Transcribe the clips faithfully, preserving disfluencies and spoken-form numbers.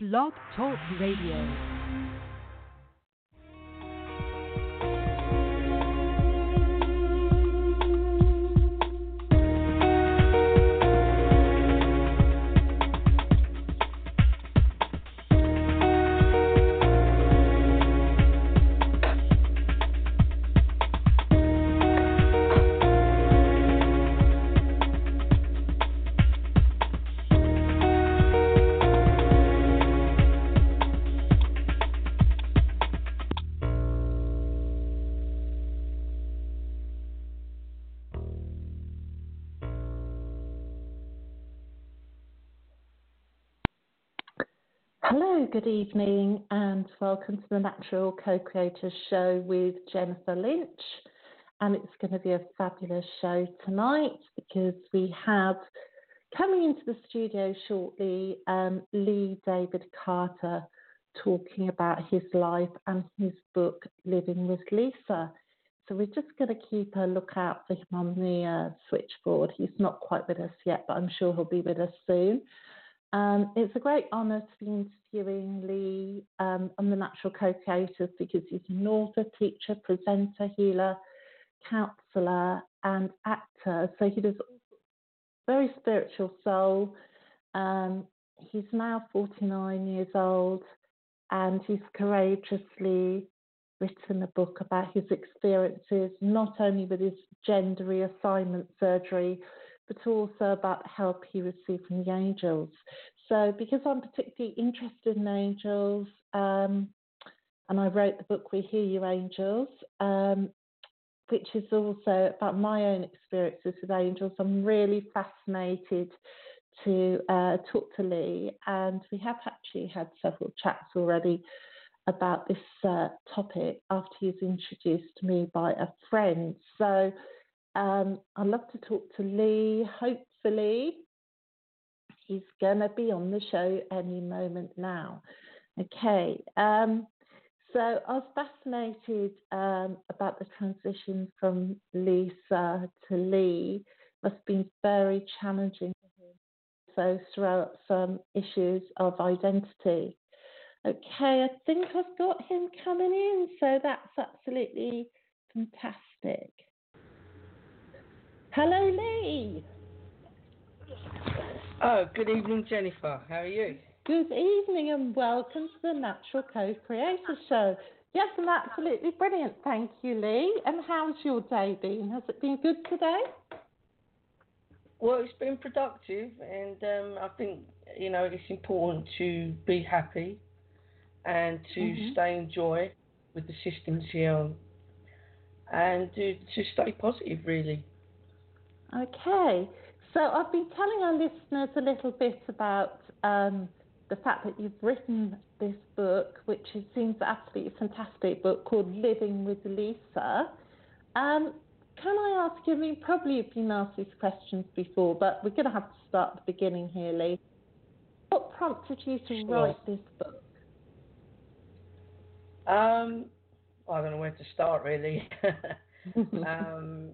Blog Talk Radio. Good evening and welcome to the Natural Co-Creators Show with Jennifer Lynch, and it's going to be a fabulous show tonight because we have coming into the studio shortly um, Lee David Carter talking about his life and his book Living with Lisa. So we're just going to keep a lookout for him on the uh, switchboard. He's not quite with us yet, but I'm sure he'll be with us soon. Um, it's a great honour to be interviewing Lee um, on the Natural Co-Creators because he's an author, teacher, presenter, healer, counsellor and actor. So he does very spiritual soul. Um, he's now forty-nine years old and he's courageously written a book about his experiences, not only with his gender reassignment surgery, but also about the help he received from the angels. So because I'm particularly interested in angels, um, and I wrote the book We Hear You Angels, um, which is also about my own experiences with angels, I'm really fascinated to uh, talk to Lee. And we have actually had several chats already about this uh, topic after he was introduced to me by a friend. So Um, I'd love to talk to Lee. Hopefully, he's going to be on the show any moment now. Okay, um, so I was fascinated um, about the transition from Lisa to Lee. Must have been very challenging for him. So throughout some issues of identity. Okay, I think I've got him coming in, so that's absolutely fantastic. Hello, Lee. Oh, good evening, Jennifer. How are you? Good evening and welcome to the Natural Co-Creators Show. Yes, I'm absolutely brilliant. Thank you, Lee. And how's your day been? Has it been good today? Well, it's been productive and um, I think, you know, it's important to be happy and to mm-hmm. stay in joy with the systems here and to, to stay positive, really. Okay, so I've been telling our listeners a little bit about um, the fact that you've written this book, which it seems absolutely fantastic book called Living with Lisa. Um, can I ask you, I mean, probably you've been asked these questions before, but we're going to have to start at the beginning here, Lee. What prompted you to sure. write this book? Um, I don't know where to start, really. um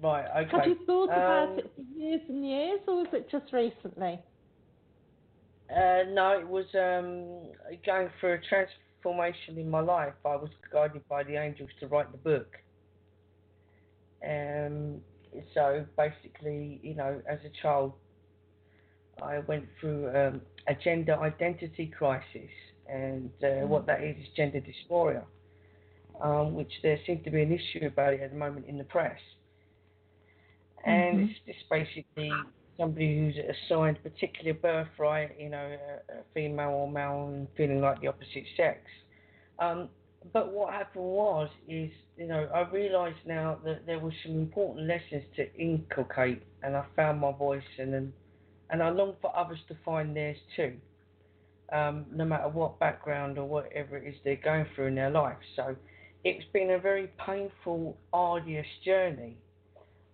Right, okay. Have you thought about um, it for years and years, or was it just recently? Uh, no, it was um, going through a transformation in my life. I was guided by the angels to write the book. Um, so basically, you know, as a child, I went through um, a gender identity crisis, and uh, mm. what that is is gender dysphoria, um, which there seems to be an issue about it at the moment in the press. And mm-hmm. it's just basically somebody who's assigned a particular birthright, you know, a, a female or male, and feeling like the opposite sex. Um, but what happened was, is, you know, I realised now that there were some important lessons to inculcate, and I found my voice, and and, and I longed for others to find theirs too, um, no matter what background or whatever it is they're going through in their life. So it's been a very painful, arduous journey.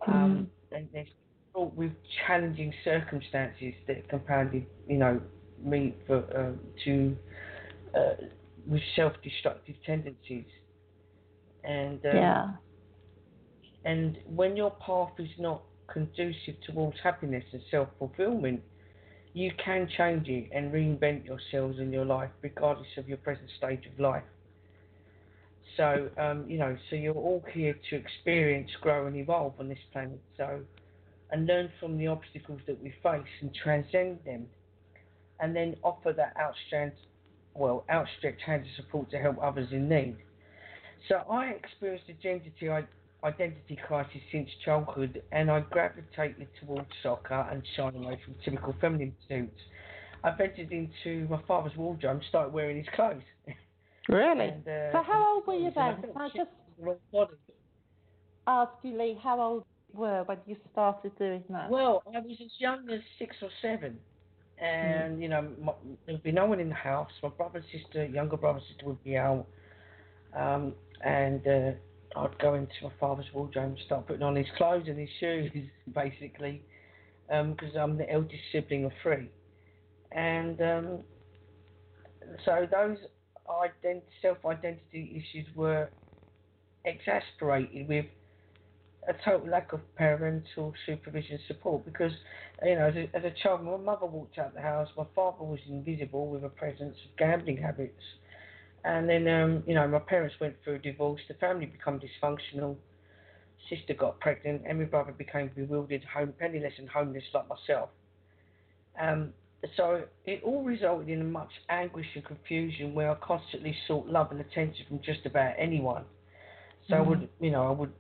Um, and they're fraught with challenging circumstances that compounded, you know, me for um, to uh, with self-destructive tendencies. And um, yeah. And when your path is not conducive towards happiness and self-fulfillment, You can change it and reinvent yourselves in your life, regardless of your present stage of life. So, um, you know, so you're all here to experience, grow and evolve on this planet. So, and learn from the obstacles that we face and transcend them. And then offer that outstretched, well, outstretched hand of support to help others in need. So I experienced a gender identity crisis since childhood, and I gravitated towards soccer and shied away from typical feminine suits. I ventured into my father's wardrobe and started wearing his clothes. Really? And, uh, so how old were you then? Can I just ask you, Lee, how old you were when you started doing that? Well, I was as young as six or seven. And, mm. you know, my, there'd be no one in the house. My brother and sister, younger brother and sister would be out. Um, and uh, I'd go into my father's wardrobe and start putting on his clothes and his shoes, basically, because um, I'm the eldest sibling of three. And um, so those ident- self-identity issues were exacerbated with a total lack of parental supervision support, because, you know, as a, as a child, my mother walked out the house, my father was invisible with a presence of gambling habits. And then, um, you know, my parents went through a divorce, the family became dysfunctional, sister got pregnant, and my brother became bewildered, home, penniless and homeless like myself. Um, so it all resulted in much anguish and confusion, where I constantly sought love and attention from just about anyone. So mm-hmm. I would, you know, I would,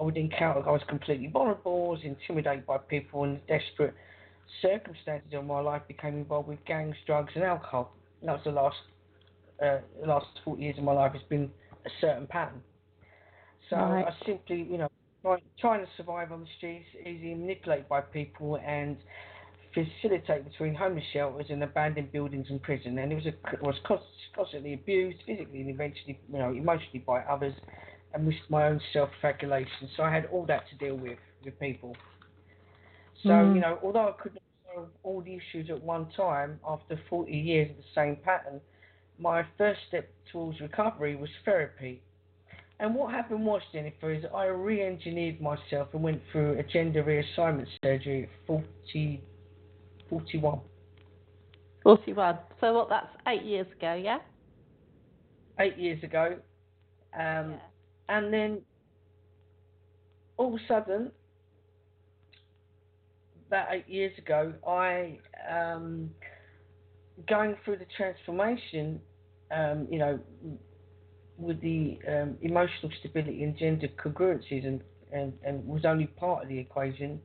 I would encounter, I was completely vulnerable, I was intimidated by people, and the desperate circumstances of my life became involved with gangs, drugs and alcohol. And that was the last... Uh, the last forty years of my life has been a certain pattern. So right. I simply, you know, trying try to survive on the streets, easily manipulated by people and facilitate between homeless shelters and abandoned buildings and prison. And it was a, was constantly abused physically and eventually, you know, emotionally by others, and with my own self-regulation. So I had all that to deal with, with people. So, mm. you know, although I couldn't solve all the issues at one time, after forty years of the same pattern, my first step towards recovery was therapy. And what happened was, Jennifer, is I re-engineered myself and went through a gender reassignment surgery at forty, forty-one. forty-one. So what, that's eight years ago, yeah? Eight years ago. Um, yeah. And then all of a sudden, about eight years ago, I, um, going through the transformation, Um, you know, with the um, emotional stability and gender congruencies, and, and, and was only part of the equation,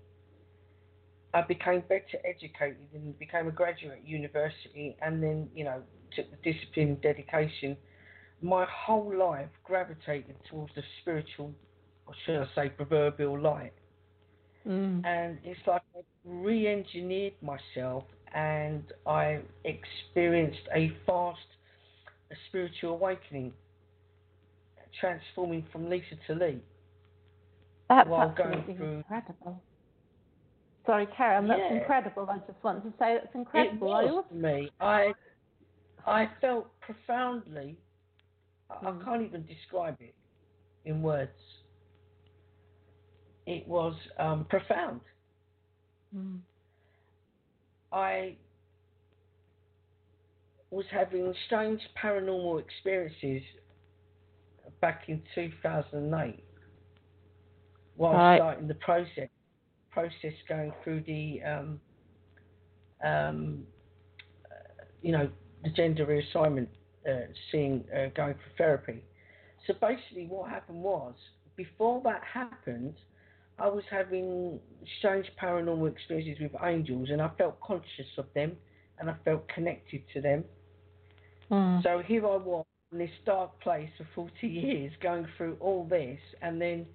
I became better educated and became a graduate at university, and then, you know, took the discipline and dedication. My whole life gravitated towards the spiritual, or should I say, proverbial light. Mm. And it's like I re-engineered myself, and I experienced a fast a spiritual awakening, transforming from Lisa to Lee. That's while absolutely going through... incredible. Sorry, Karen, that's yeah. incredible. I just want to say that's incredible. It was I me. I, I felt profoundly, mm. I can't even describe it in words. It was um, profound. Mm. I... was having strange paranormal experiences back in two thousand eight while right. starting the process process going through the um, um, uh, you know, the gender reassignment uh, seeing uh, going for therapy. So basically what happened was, before that happened, I was having strange paranormal experiences with angels, and I felt conscious of them and I felt connected to them. Mm. So here I was in this dark place for forty years going through all this, and then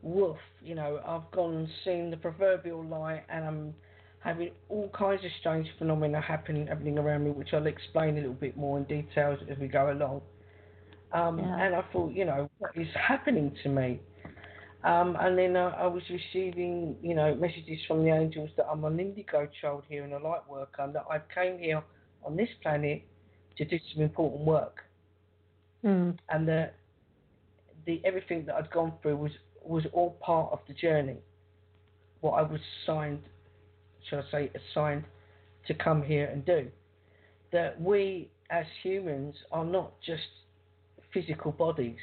woof, you know, I've gone and seen the proverbial light, and I'm having all kinds of strange phenomena happening, happening around me, which I'll explain a little bit more in detail as we go along. Um, yeah. And I thought, you know, what is happening to me? Um, and then I, I was receiving, you know, messages from the angels that I'm an indigo child here and a light worker, and that I came here on this planet to do some important work. Mm. And the, the everything that I'd gone through was, was all part of the journey, what I was signed, shall I say, assigned to come here and do. That we as humans are not just physical bodies,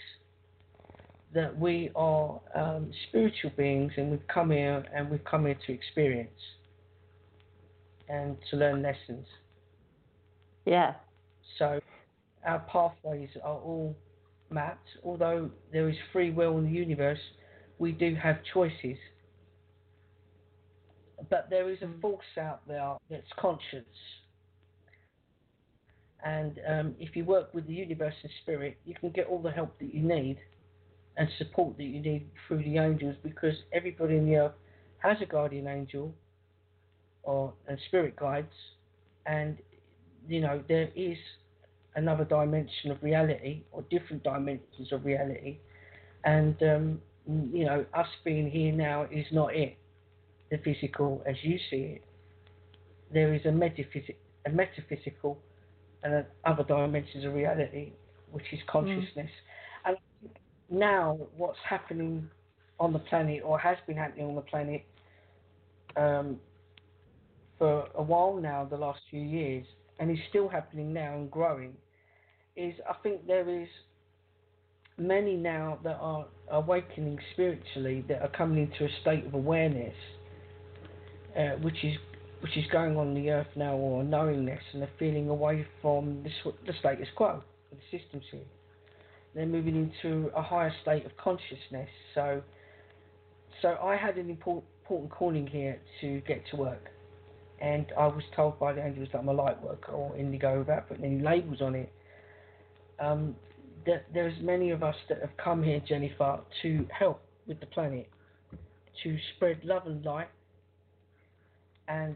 that we are um, spiritual beings, and we've come here and we've come here to experience and to learn lessons. Yeah. So our pathways are all mapped. Although there is free will in the universe, we do have choices. But there is a force out there that's conscious. And um, if you work with the universe and spirit, you can get all the help that you need and support that you need through the angels, because everybody in the earth has a guardian angel or and spirit guides. And, you know, there is another dimension of reality, or different dimensions of reality. And, um, you know, us being here now is not it, the physical as you see it. There is a, metaphys- a metaphysical and other dimensions of reality, which is consciousness. Mm. And now what's happening on the planet, or has been happening on the planet um, for a while now, the last few years, and is still happening now and growing, is I think there is many now that are awakening spiritually, that are coming into a state of awareness, uh, which is which is going on the earth now, or knowingness, and they're feeling away from the, the status quo, the systems here. They're moving into a higher state of consciousness. So so I had an import, important calling here to get to work, and I was told by the angels that I'm a light worker, or indigo, without putting any labels on it. Um, that there's many of us that have come here, Jennifer, to help with the planet, to spread love and light, and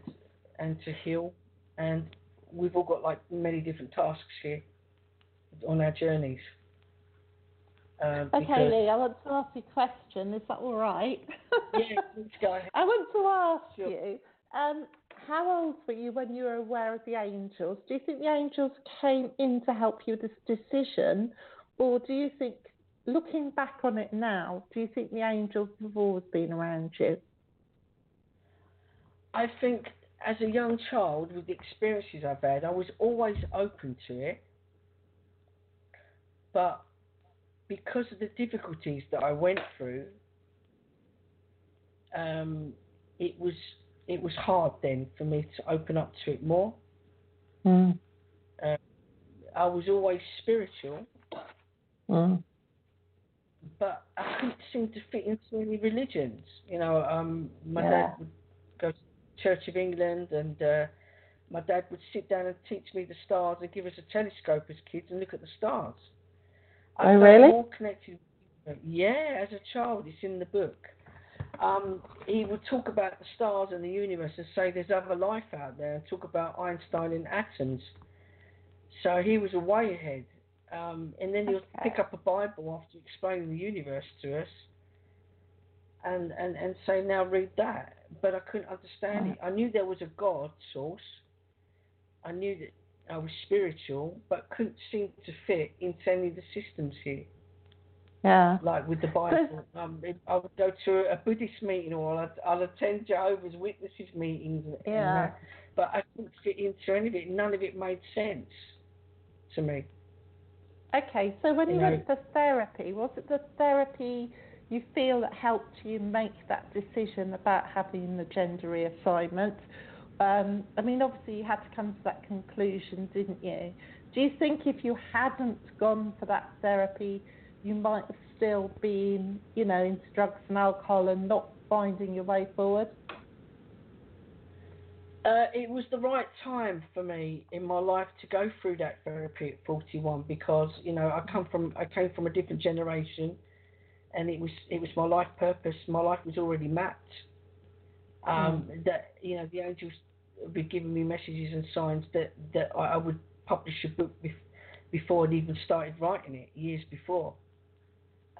and to heal. And we've all got like many different tasks here on our journeys. Um, okay, Lee, I want to ask you a question. Is that all right? Yeah, let's go ahead. I want to ask sure. you, um, how old were you when you were aware of the angels? Do you think the angels came in to help you with this decision, or do you think, looking back on it now, do you think the angels have always been around you? I think as a young child, with the experiences I've had, I was always open to it. But because of the difficulties that I went through, um, it was it was hard then for me to open up to it more. Mm. Uh, I was always spiritual, mm. but I couldn't seem to fit into any religions. You know, um, my yeah. dad would go to Church of England, and uh, my dad would sit down and teach me the stars and give us a telescope as kids and look at the stars. I oh, really? More connected. Yeah, as a child, it's in the book. Um, he would talk about the stars and the universe and say there's other life out there, and talk about Einstein and atoms. So he was a way ahead. Um, and then he would okay. pick up a Bible after explaining the universe to us, and, and, and say, now read that. But I couldn't understand it. I knew there was a God source. I knew that I was spiritual, but couldn't seem to fit into any of the systems here. Yeah. Like with the Bible. um, I would go to a Buddhist meeting, or I'd, I'd attend Jehovah's Witnesses meetings. And, yeah. And but I couldn't fit into any of it. None of it made sense to me. Okay, so when you, you know, went for therapy, was it the therapy you feel that helped you make that decision about having the gender reassignment? Um, I mean, obviously you had to come to that conclusion, didn't you? Do you think if you hadn't gone for that therapy, you might have still been, you know, into drugs and alcohol and not finding your way forward? Uh, it was the right time for me in my life to go through that therapy at forty-one, because, you know, I come from I came from a different generation, and it was it was my life purpose. My life was already mapped. Um, mm. That, you know, the angels would be giving me messages and signs that that I, I would publish a book bef- before I'd even started writing it, years before.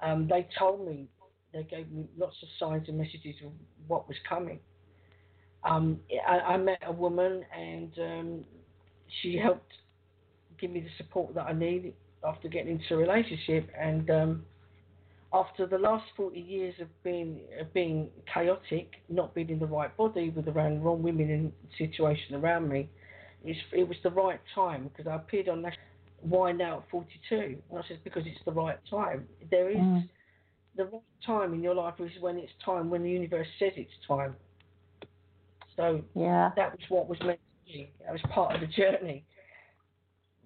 Um, they told me, they gave me lots of signs and messages of what was coming. Um, I, I met a woman, and um, she helped give me the support that I needed after getting into a relationship, and um, after the last forty years of being of being chaotic, not being in the right body with around wrong women and situation around me, it's, it was the right time because I appeared on National. Why now at forty-two? And I said, because it's the right time. There is mm. the right time in your life is when it's time, when the universe says it's time. So yeah. that was what was meant to be. That was part of the journey,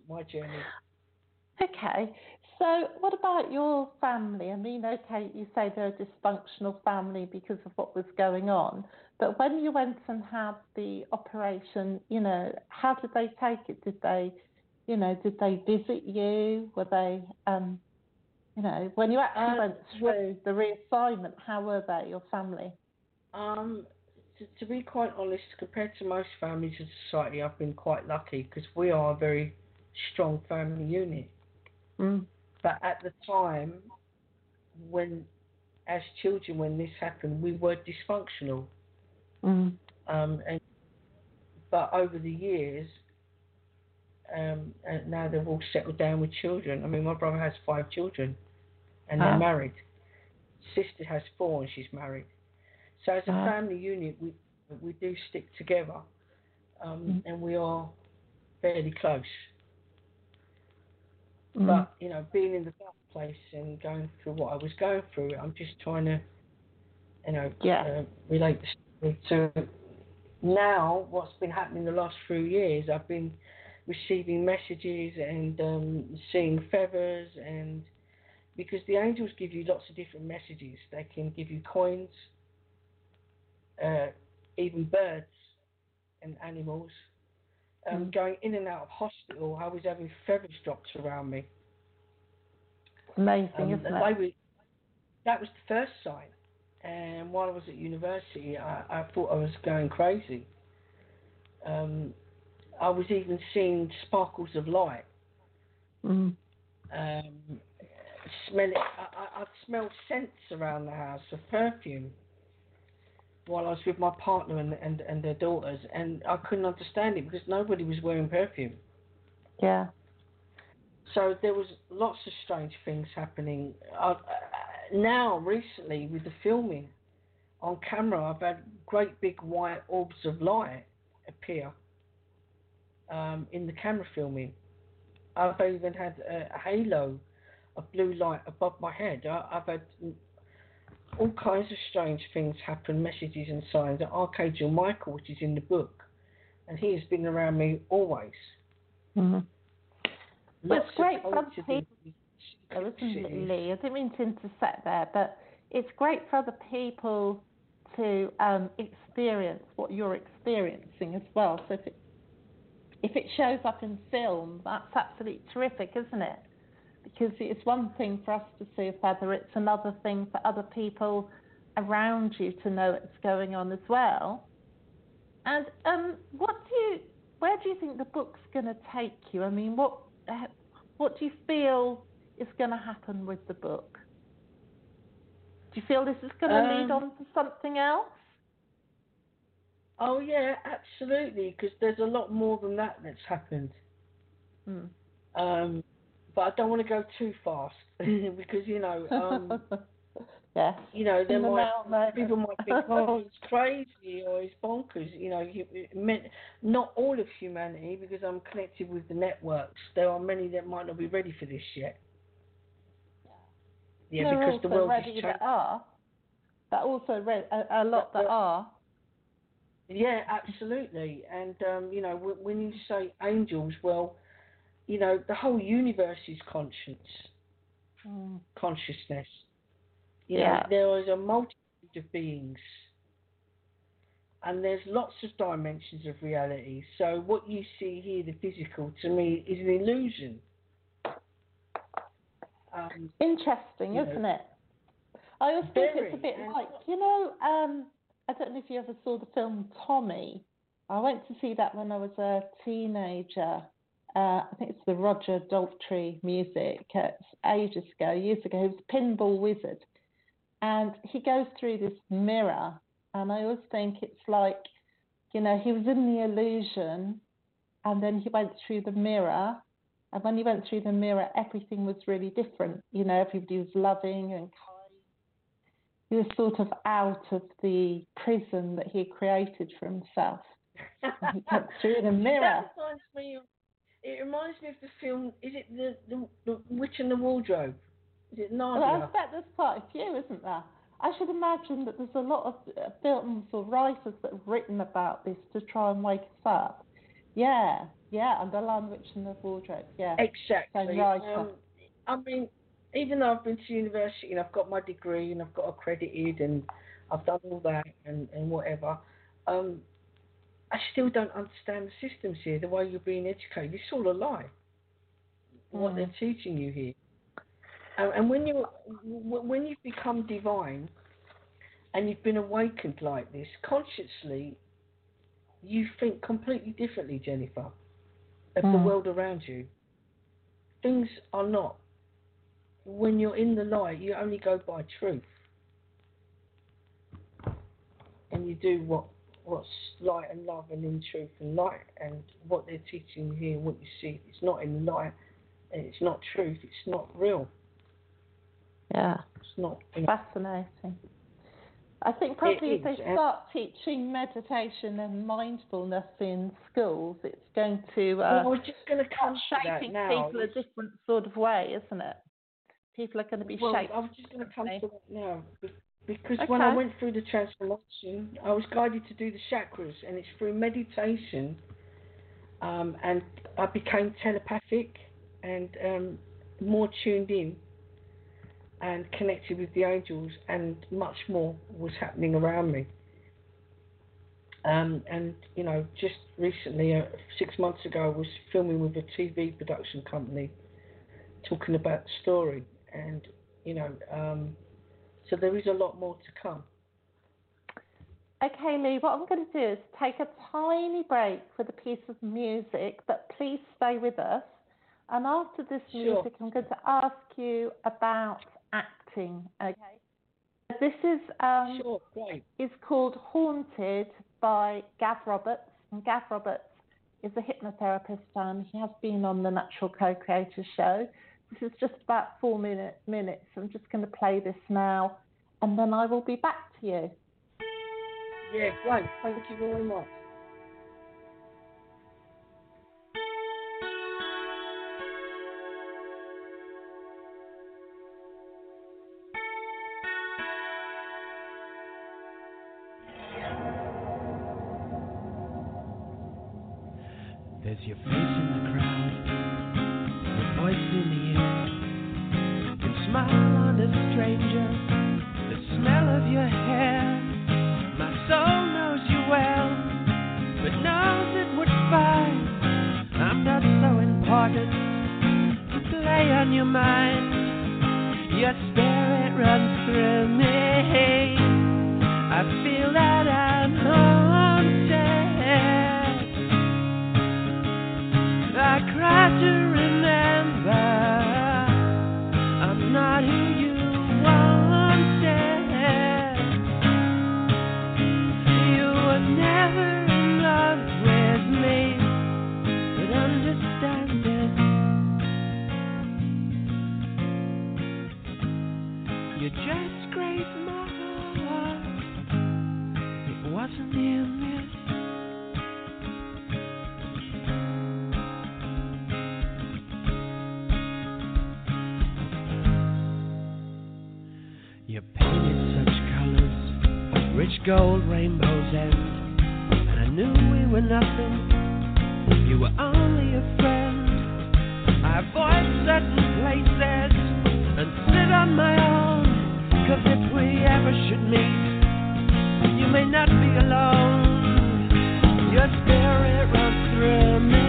my journey. Okay. So what about your family? I mean, okay, you say they're a dysfunctional family because of what was going on, but when you went and had the operation, you know, how did they take it? Did they, you know, did they visit you? Were they, um, you know, when you actually uh, went through the reassignment, how were they, your family? Um, to, to be quite honest, compared to most families in society, I've been quite lucky because we are a very strong family unit. Mm. But at the time, when, as children, when this happened, we were dysfunctional. Mm. Um, and but over the years, um, and now they've all settled down with children. I mean, my brother has five children, and they're ah. married. Sister has four, and she's married. So as a ah. family unit, we we do stick together, um, mm. and we are fairly close. But, you know, being in the dark place and going through what I was going through, I'm just trying to, you know, yeah. uh, relate the story to now what's been happening the last few years. I've been receiving messages and um, seeing feathers, and because the angels give you lots of different messages. They can give you coins, uh, even birds and animals. Um, going in and out of hospital, I was having feathers dropped around me. Amazing, um, isn't it? Was, that was the first sign. And while I was at university, I, I thought I was going crazy. Um, I was even seeing sparkles of light. Mm. Um, smell it, I, I, I smelled scents around the house of perfume. While I was with my partner and, and and their daughters, and I couldn't understand it because nobody was wearing perfume. Yeah. So there was lots of strange things happening. I, now, recently, with the filming on camera, I've had great big white orbs of light appear um, in the camera filming. I've even had a, a halo of blue light above my head. I, I've had... all kinds of strange things happen, messages and signs. Archangel Michael, which is in the book, and he has been around me always. Mm-hmm. Well, it's great for people. Oh, isn't Lee? I didn't mean to intersect there, but it's great for other people to um, experience what you're experiencing as well. So if it, if it shows up in film, that's absolutely terrific, isn't it? Because it's one thing for us to see a feather, it's another thing for other people around you to know what's going on as well. And um, what do you, where do you think the book's going to take you? I mean, what what do you feel is going to happen with the book? Do you feel this is going to um, lead on to something else? Oh yeah, absolutely. Because there's a lot more than that that's happened. Mm. Um. But I don't want to go too fast because, you know, um, yeah. you know, there might, people might think, oh, he's crazy or he's bonkers. You know, he, meant, not all of humanity, because I'm connected with the networks. There are many that might not be ready for this yet. Yeah, there because the world is changing. Are, but also re- a, a lot but, that are. Yeah, absolutely. And, um, you know, when you say angels, well... you know, the whole universe is conscience, mm. consciousness. You yeah. know, there is a multitude of beings. And there's lots of dimensions of reality. So what you see here, the physical, to me, is an illusion. Um, Interesting, isn't know, it? I also think it's a bit like, you know, um, I don't know if you ever saw the film Tommy. I went to see that when I was a teenager. Uh, I think it's the Roger Daltrey music. It's ages ago, years ago. He was a pinball wizard. And he goes through this mirror. And I always think it's like, you know, he was in the illusion. And then he went through the mirror. And when he went through the mirror, everything was really different. You know, everybody was loving and kind He was sort of out of the prison that he created for himself. He kept through the mirror. That reminds me of, it reminds me of the film, is it the, the, the Witch in the Wardrobe? Is it Narnia? Well, I bet there's quite a few, isn't there? I should imagine that there's a lot of films or writers that have written about this to try and wake us up. Yeah, yeah, and the Lion, Witch in the Wardrobe, yeah. Exactly. Um, I mean, even though I've been to university and I've got my degree and I've got accredited and I've done all that and, and whatever, um, I still don't understand the systems here, the way you're being educated. It's all a lie, mm. what they're teaching you here. And, and when, you're, when you've become divine and you've been awakened like this, consciously, you think completely differently, Jennifer, of mm. the world around you. Things are not. When you're in the light, you only go by truth, and you do what what's light and love and in truth and light. And what they're teaching here, what you see, it's not in light, and it's not truth. It's not real. Yeah, it's not real. Fascinating. I think probably if they start teaching meditation and mindfulness in schools, it's going to uh, well, we're just going to come shaping people a different sort of way, isn't it? People are going to be well, shaped. I'm just going to come to that now. Because okay. when I went through the transformation, I was guided to do the chakras, and it's through meditation. Um, and I became telepathic and um, more tuned in and connected with the angels, and much more was happening around me. Um, and, you know, just recently, uh, six months ago, I was filming with a T V production company talking about the story. And, you know, um, so there is a lot more to come. Okay, Lee, what I'm going to do is take a tiny break with a piece of music, but please stay with us. And after this music, sure. I'm going to ask you about acting, okay? This is um, sure, great. Is called Haunted by Gav Roberts. And Gav Roberts is a hypnotherapist, and he has been on the Natural Co-Creators Show. This is just about four minute, minutes. I'm just going to play this now, and then I will be back to you. Yeah, great. Thank you very much. There's your face in the crowd, your voice in the air, your smile on a stranger, the smell of your hair. My soul knows you well, but knows it would find I'm not so important to play on your mind. Your spirit runs through me, I feel that I'm haunted. I cry to remember I'm not who you wanted. You were never in love with me, but understand it. You just grazed my heart. It wasn't in this. Gold rainbows end, and I knew we were nothing. You were only a friend. I avoid certain places and sit on my own. 'Cause if we ever should meet, you may not be alone. Your spirit runs through me.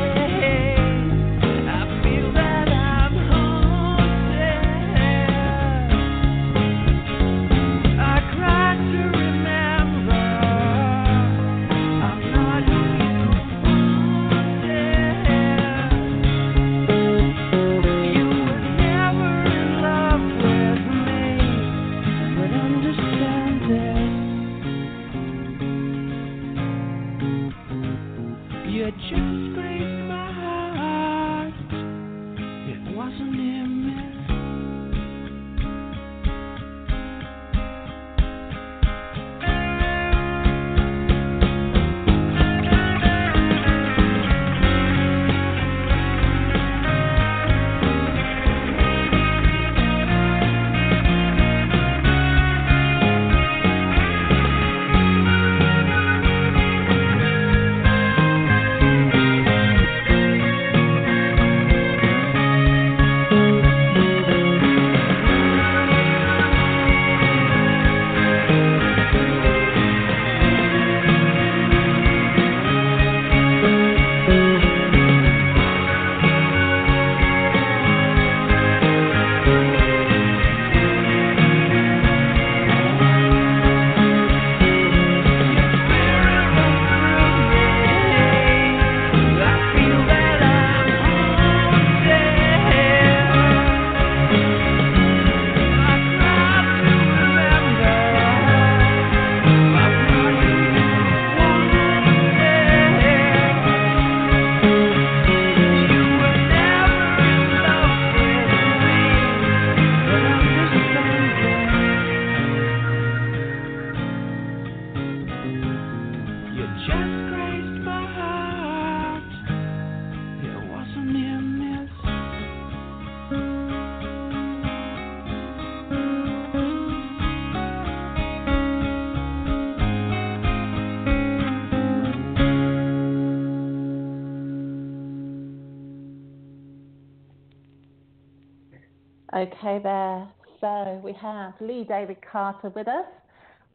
Okay, there. So we have Lee David Carter with us,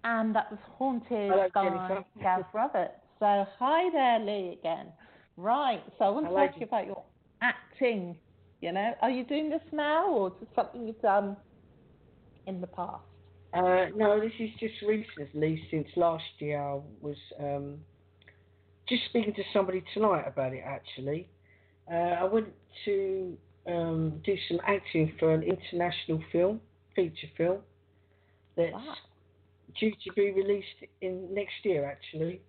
and that was Haunted Hello, by Jennifer. Gav Roberts. So hi there, Lee, again. Right, so I want to ask you about your acting, you know. Are you doing this now, or is it something you've done in the past? Uh, no, this is just recently, since last year. I was um, just speaking to somebody tonight about it, actually. Uh, I went to um, do some acting for an international film, feature film, that's wow. due to be released in next year, actually.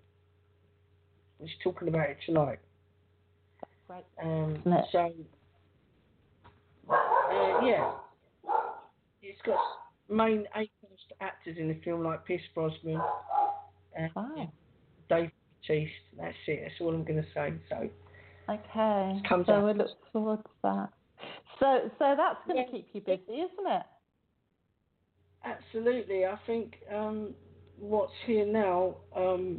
I was talking about it tonight. Right. Um, so, uh, yeah, it's got main A-list actors in the film like Pierce Brosnan, uh, wow. Dave Batiste. That's it. That's all I'm going to say. So, okay. So out. we look forward to that. So, so that's going to yeah. keep you busy, isn't it? Absolutely. I think um, what's here now, um,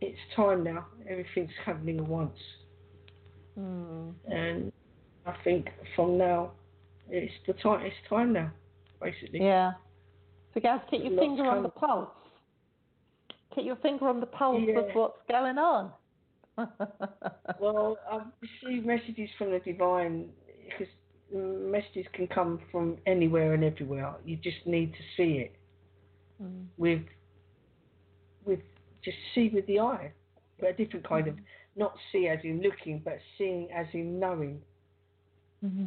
it's time now. Everything's happening at once. Mm. And I think from now, it's the time. It's time now, basically. Yeah. So, guys, keep your Lots finger on the pulse. Keep your finger on the pulse yeah. of what's going on. Well, I've received messages from the divine, because messages can come from anywhere and everywhere. You just need to see it mm. with, with just see with the eye, but a different kind mm. of. Not see as in looking, but seeing as in knowing. Mm-hmm.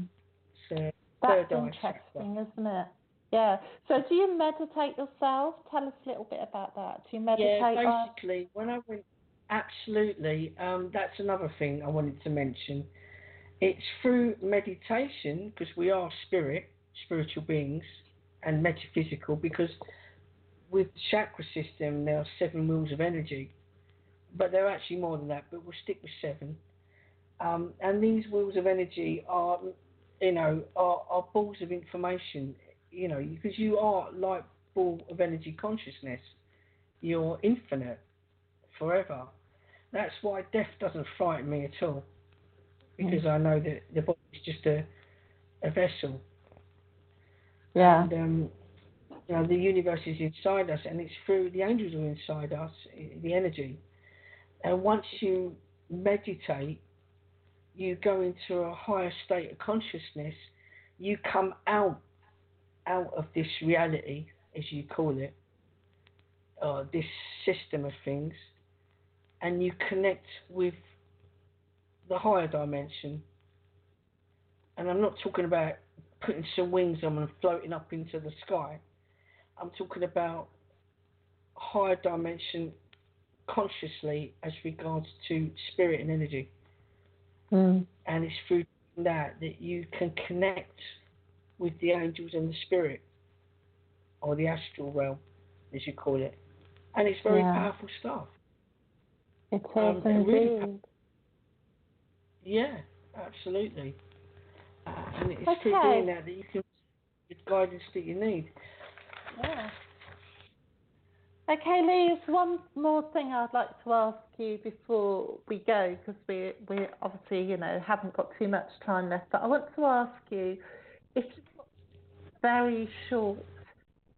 So that's interesting, isn't it? Yeah. So do you meditate yourself? Tell us a little bit about that. Do you meditate? Yeah, basically, on... when I went, absolutely. Um, that's another thing I wanted to mention. It's through meditation, because we are spirit, spiritual beings, and metaphysical. Because with the chakra system, there are seven wheels of energy. But they're actually more than that, but we'll stick with seven. Um, and these wheels of energy are, you know, are, are balls of information, you know, because you are like ball of energy consciousness. You're infinite, forever. That's why death doesn't frighten me at all, because mm. I know that the body is just a, a vessel. Yeah. And, um, you know, the universe is inside us, and it's through the angels are inside us, the energy. And once you meditate, you go into a higher state of consciousness. You come out out of this reality, as you call it, uh, this system of things, and you connect with the higher dimension. And I'm not talking about putting some wings on and floating up into the sky. I'm talking about higher dimension consciously as regards to spirit and energy. Mm. And it's through that that you can connect with the angels and the spirit, or the astral realm, as you call it. And it's very yeah. powerful stuff. It's um, really powerful. Yeah, absolutely. Uh, and it's okay. through doing that that you can get the guidance that you need. Yeah. Okay, Lee, there's one more thing I'd like to ask you before we go, because we we obviously, you know, haven't got too much time left, but I want to ask you if you've got a very short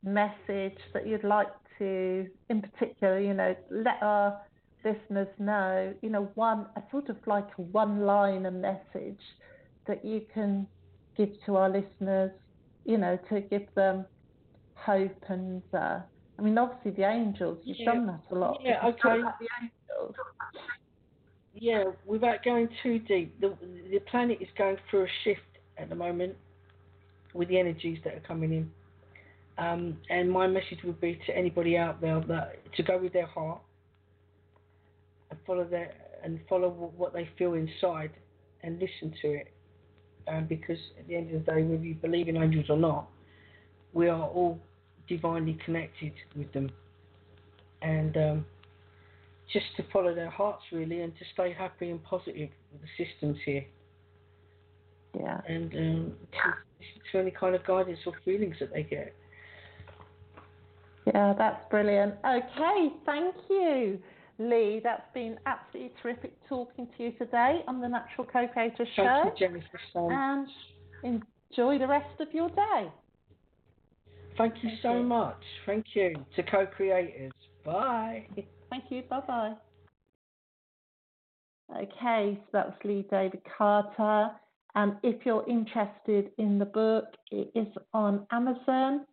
message that you'd like to, in particular, you know, let our listeners know, you know, one, a sort of like a one-liner message that you can give to our listeners, you know, to give them hope and... Uh, I mean, obviously, the angels, you've yeah. done that a lot. Yeah, okay. The angels. Yeah, without going too deep, the, the planet is going through a shift at the moment with the energies that are coming in. Um, and my message would be to anybody out there that to go with their heart and follow their, and follow what they feel inside and listen to it. Um, because at the end of the day, whether you believe in angels or not, we are all divinely connected with them, and um, just to follow their hearts really, and to stay happy and positive with the systems here. Yeah. And um, to, to any kind of guidance or feelings that they get. Yeah, that's brilliant. Okay, thank you, Lee. That's been absolutely terrific talking to you today on the Natural Co-Creators Show. Thank you, Jennifer. And in enjoy the rest of your day. Thank you Thank so you. much. Thank you to co-creators. Bye. Thank you. Bye-bye. Okay, so that was Lee David Carter. And um, if you're interested in the book, it is on Amazon.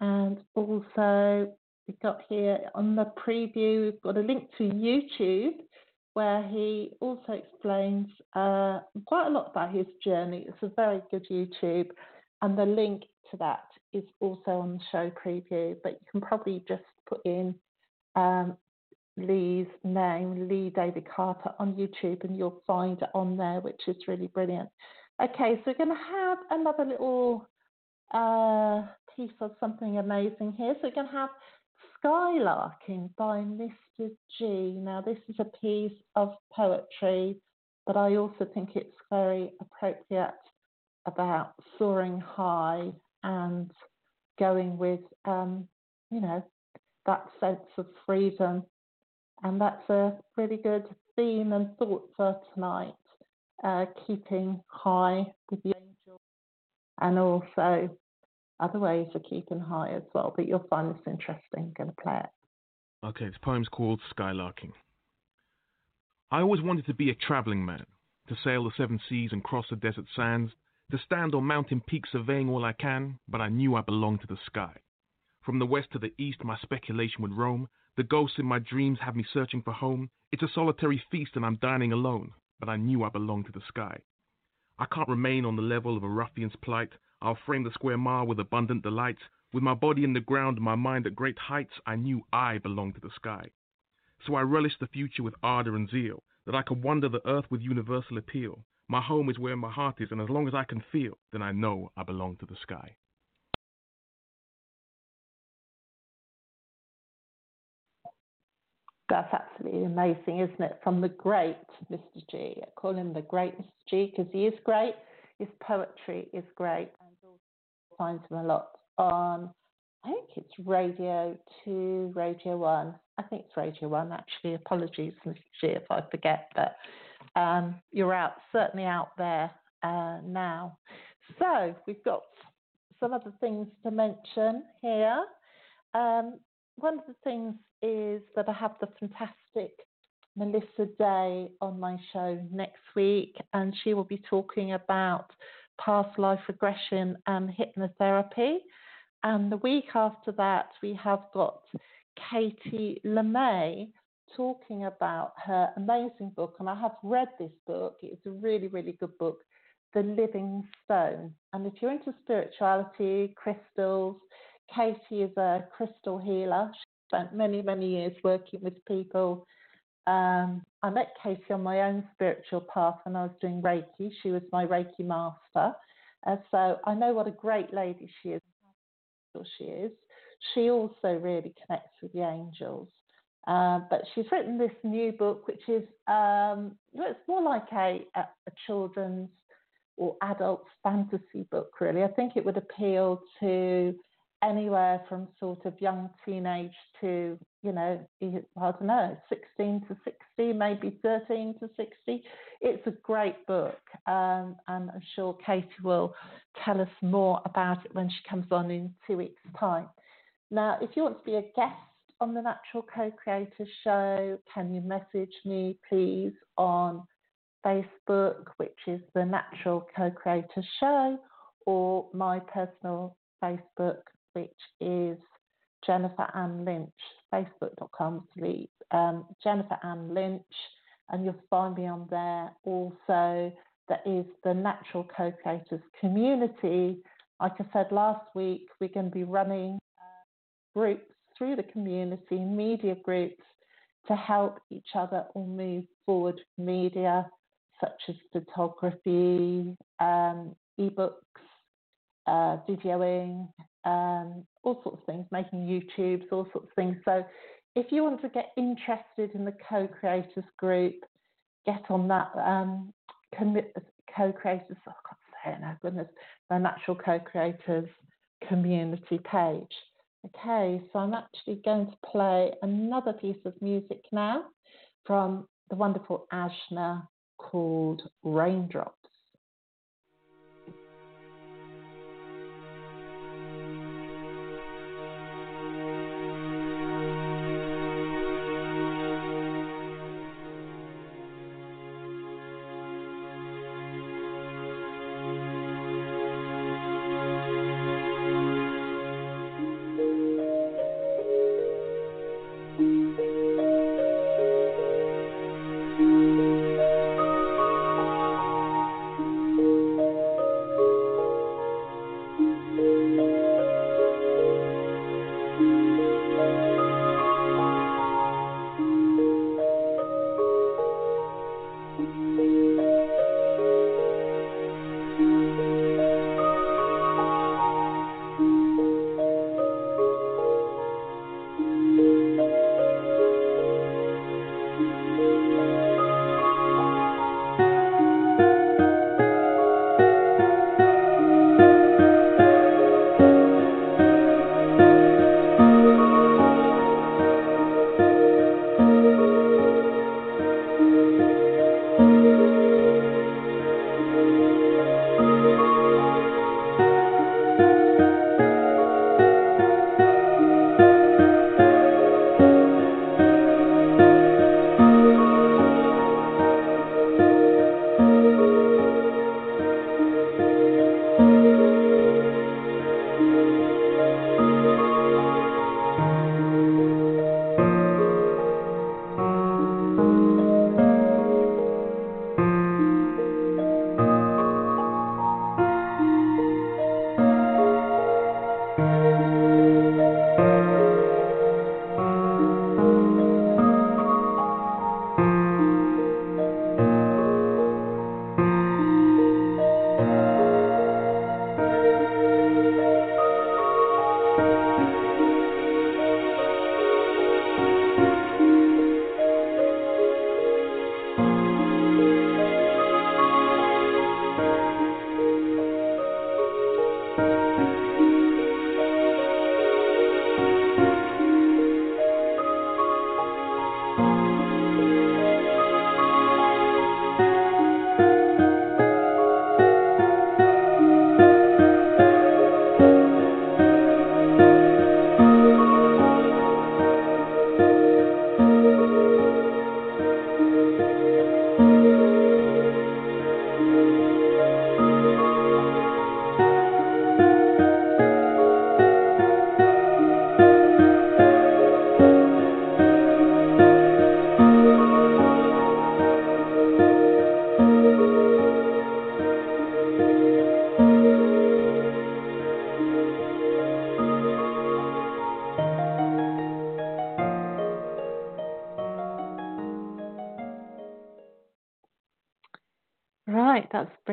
And also, we've got here on the preview, we've got a link to YouTube, where he also explains uh, quite a lot about his journey. It's a very good YouTube. And the link to that is also on the show preview. But you can probably just put in um, Lee's name, Lee David Carter, on YouTube, and you'll find it on there, which is really brilliant. Okay, so we're going to have another little uh, piece of something amazing here. So we're going to have Skylarking by Mister G. Now, this is a piece of poetry, but I also think it's very appropriate about soaring high and going with, um, you know, that sense of freedom. And that's a really good theme and thought for tonight, uh, keeping high with the angels, and also other ways of keeping high as well. But you'll find this interesting. Going to play it. Okay, this poem's called Skylarking. I always wanted to be a travelling man, to sail the seven seas and cross the desert sands, to stand on mountain peaks surveying all I can, but I knew I belonged to the sky. From the west to the east, my speculation would roam. The ghosts in my dreams have me searching for home. It's a solitary feast and I'm dining alone, but I knew I belonged to the sky. I can't remain on the level of a ruffian's plight. I'll frame the square mile with abundant delights. With my body in the ground and my mind at great heights, I knew I belonged to the sky. So I relished the future with ardor and zeal, that I could wander the earth with universal appeal. My home is where my heart is, and as long as I can feel, then I know I belong to the sky. That's absolutely amazing, isn't it? From the great Mister G. I call him the great Mister G because he is great. His poetry is great. And also you find him a lot on, I think it's Radio two, Radio one. I think it's Radio one, actually. Apologies, Mister G, if I forget. But um, you're out, certainly out there uh, now. So we've got some other things to mention here. Um, one of the things is that I have the fantastic Melissa Day on my show next week, and she will be talking about past life regression and hypnotherapy. And the week after that, we have got Katie LeMay talking about her amazing book, and I have read this book. It's a really, really good book, The Living Stone. And if you're into spirituality, crystals, Katie is a crystal healer. She spent many, many years working with people. Um, I met Katie on my own spiritual path when I was doing Reiki. She was my Reiki master. Uh, so I know what a great lady she is. She is. She also really connects with the angels. Uh, but she's written this new book, which is um, it's more like a, a children's or adult fantasy book, really. I think it would appeal to anywhere from sort of young teenage to, you know, I don't know, sixteen to sixty, maybe thirteen to sixty. It's a great book. Um, and I'm sure Katie will tell us more about it when she comes on in two weeks' time. Now, if you want to be a guest on the Natural Co-Creators Show, can you message me, please, on Facebook, which is the Natural Co-Creators Show, or my personal Facebook, which is Jennifer Ann Lynch, facebook dot com, um, Jennifer Ann Lynch, and you'll find me on there. Also, that is the Natural Co-Creators Community. Like I said last week, we're going to be running uh, groups through the community, media groups, to help each other all move forward with media, such as photography, um, ebooks, uh, videoing, Um, all sorts of things, making YouTubes, all sorts of things. So if you want to get interested in the co-creators group, get on that um, co-creators, oh, I can't say it now, goodness, the Natural Co-Creators Community page. Okay, so I'm actually going to play another piece of music now from the wonderful Ashna called Raindrops.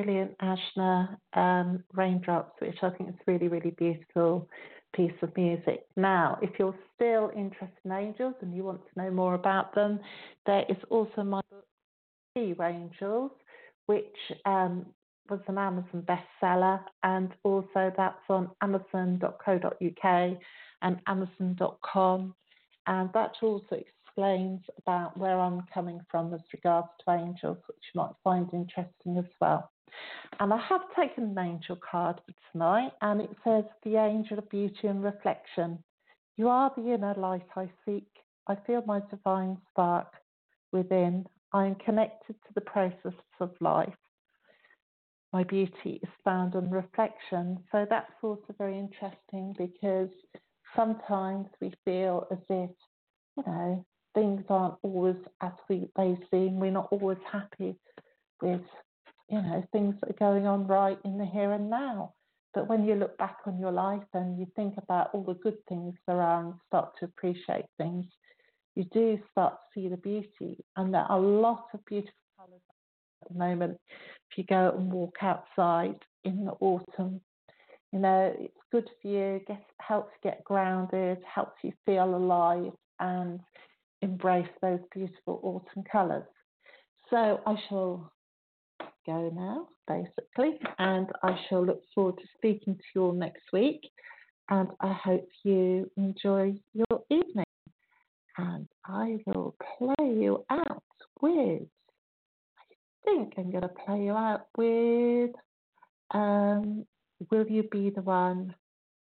brilliant Ashna um, Raindrops, which I think is a really, really beautiful piece of music. Now, if you're still interested in angels and you want to know more about them, there is also my book, We Hear You Angels, which um, was an Amazon bestseller, and also that's on amazon dot co dot uk and amazon dot com, and that also explains about where I'm coming from as regards to angels, which you might find interesting as well. And I have taken an angel card for tonight, and it says, the angel of beauty and reflection. You are the inner light I seek. I feel my divine spark within. I am connected to the process of life. My beauty is found in reflection. So that's also very interesting, because sometimes we feel as if, you know, things aren't always as we they seem. We're not always happy with, you know, things that are going on right in the here and now. But when you look back on your life and you think about all the good things there are and start to appreciate things, you do start to see the beauty. And there are a lot of beautiful colours at the moment. If you go and walk outside in the autumn, you know, it's good for you, gets, helps you get grounded, helps you feel alive and embrace those beautiful autumn colours. So I shall go now, basically, and I shall look forward to speaking to you all next week, and I hope you enjoy your evening. And I will play you out with, I think I'm going to play you out with um, Will You Be the One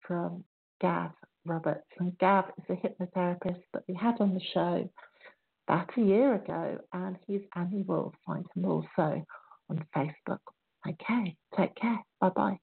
from Gav Roberts. And Gav is a hypnotherapist that we had on the show about a year ago, and he's Annie Wolf. Find him also on Facebook. Okay, take care. Bye-bye.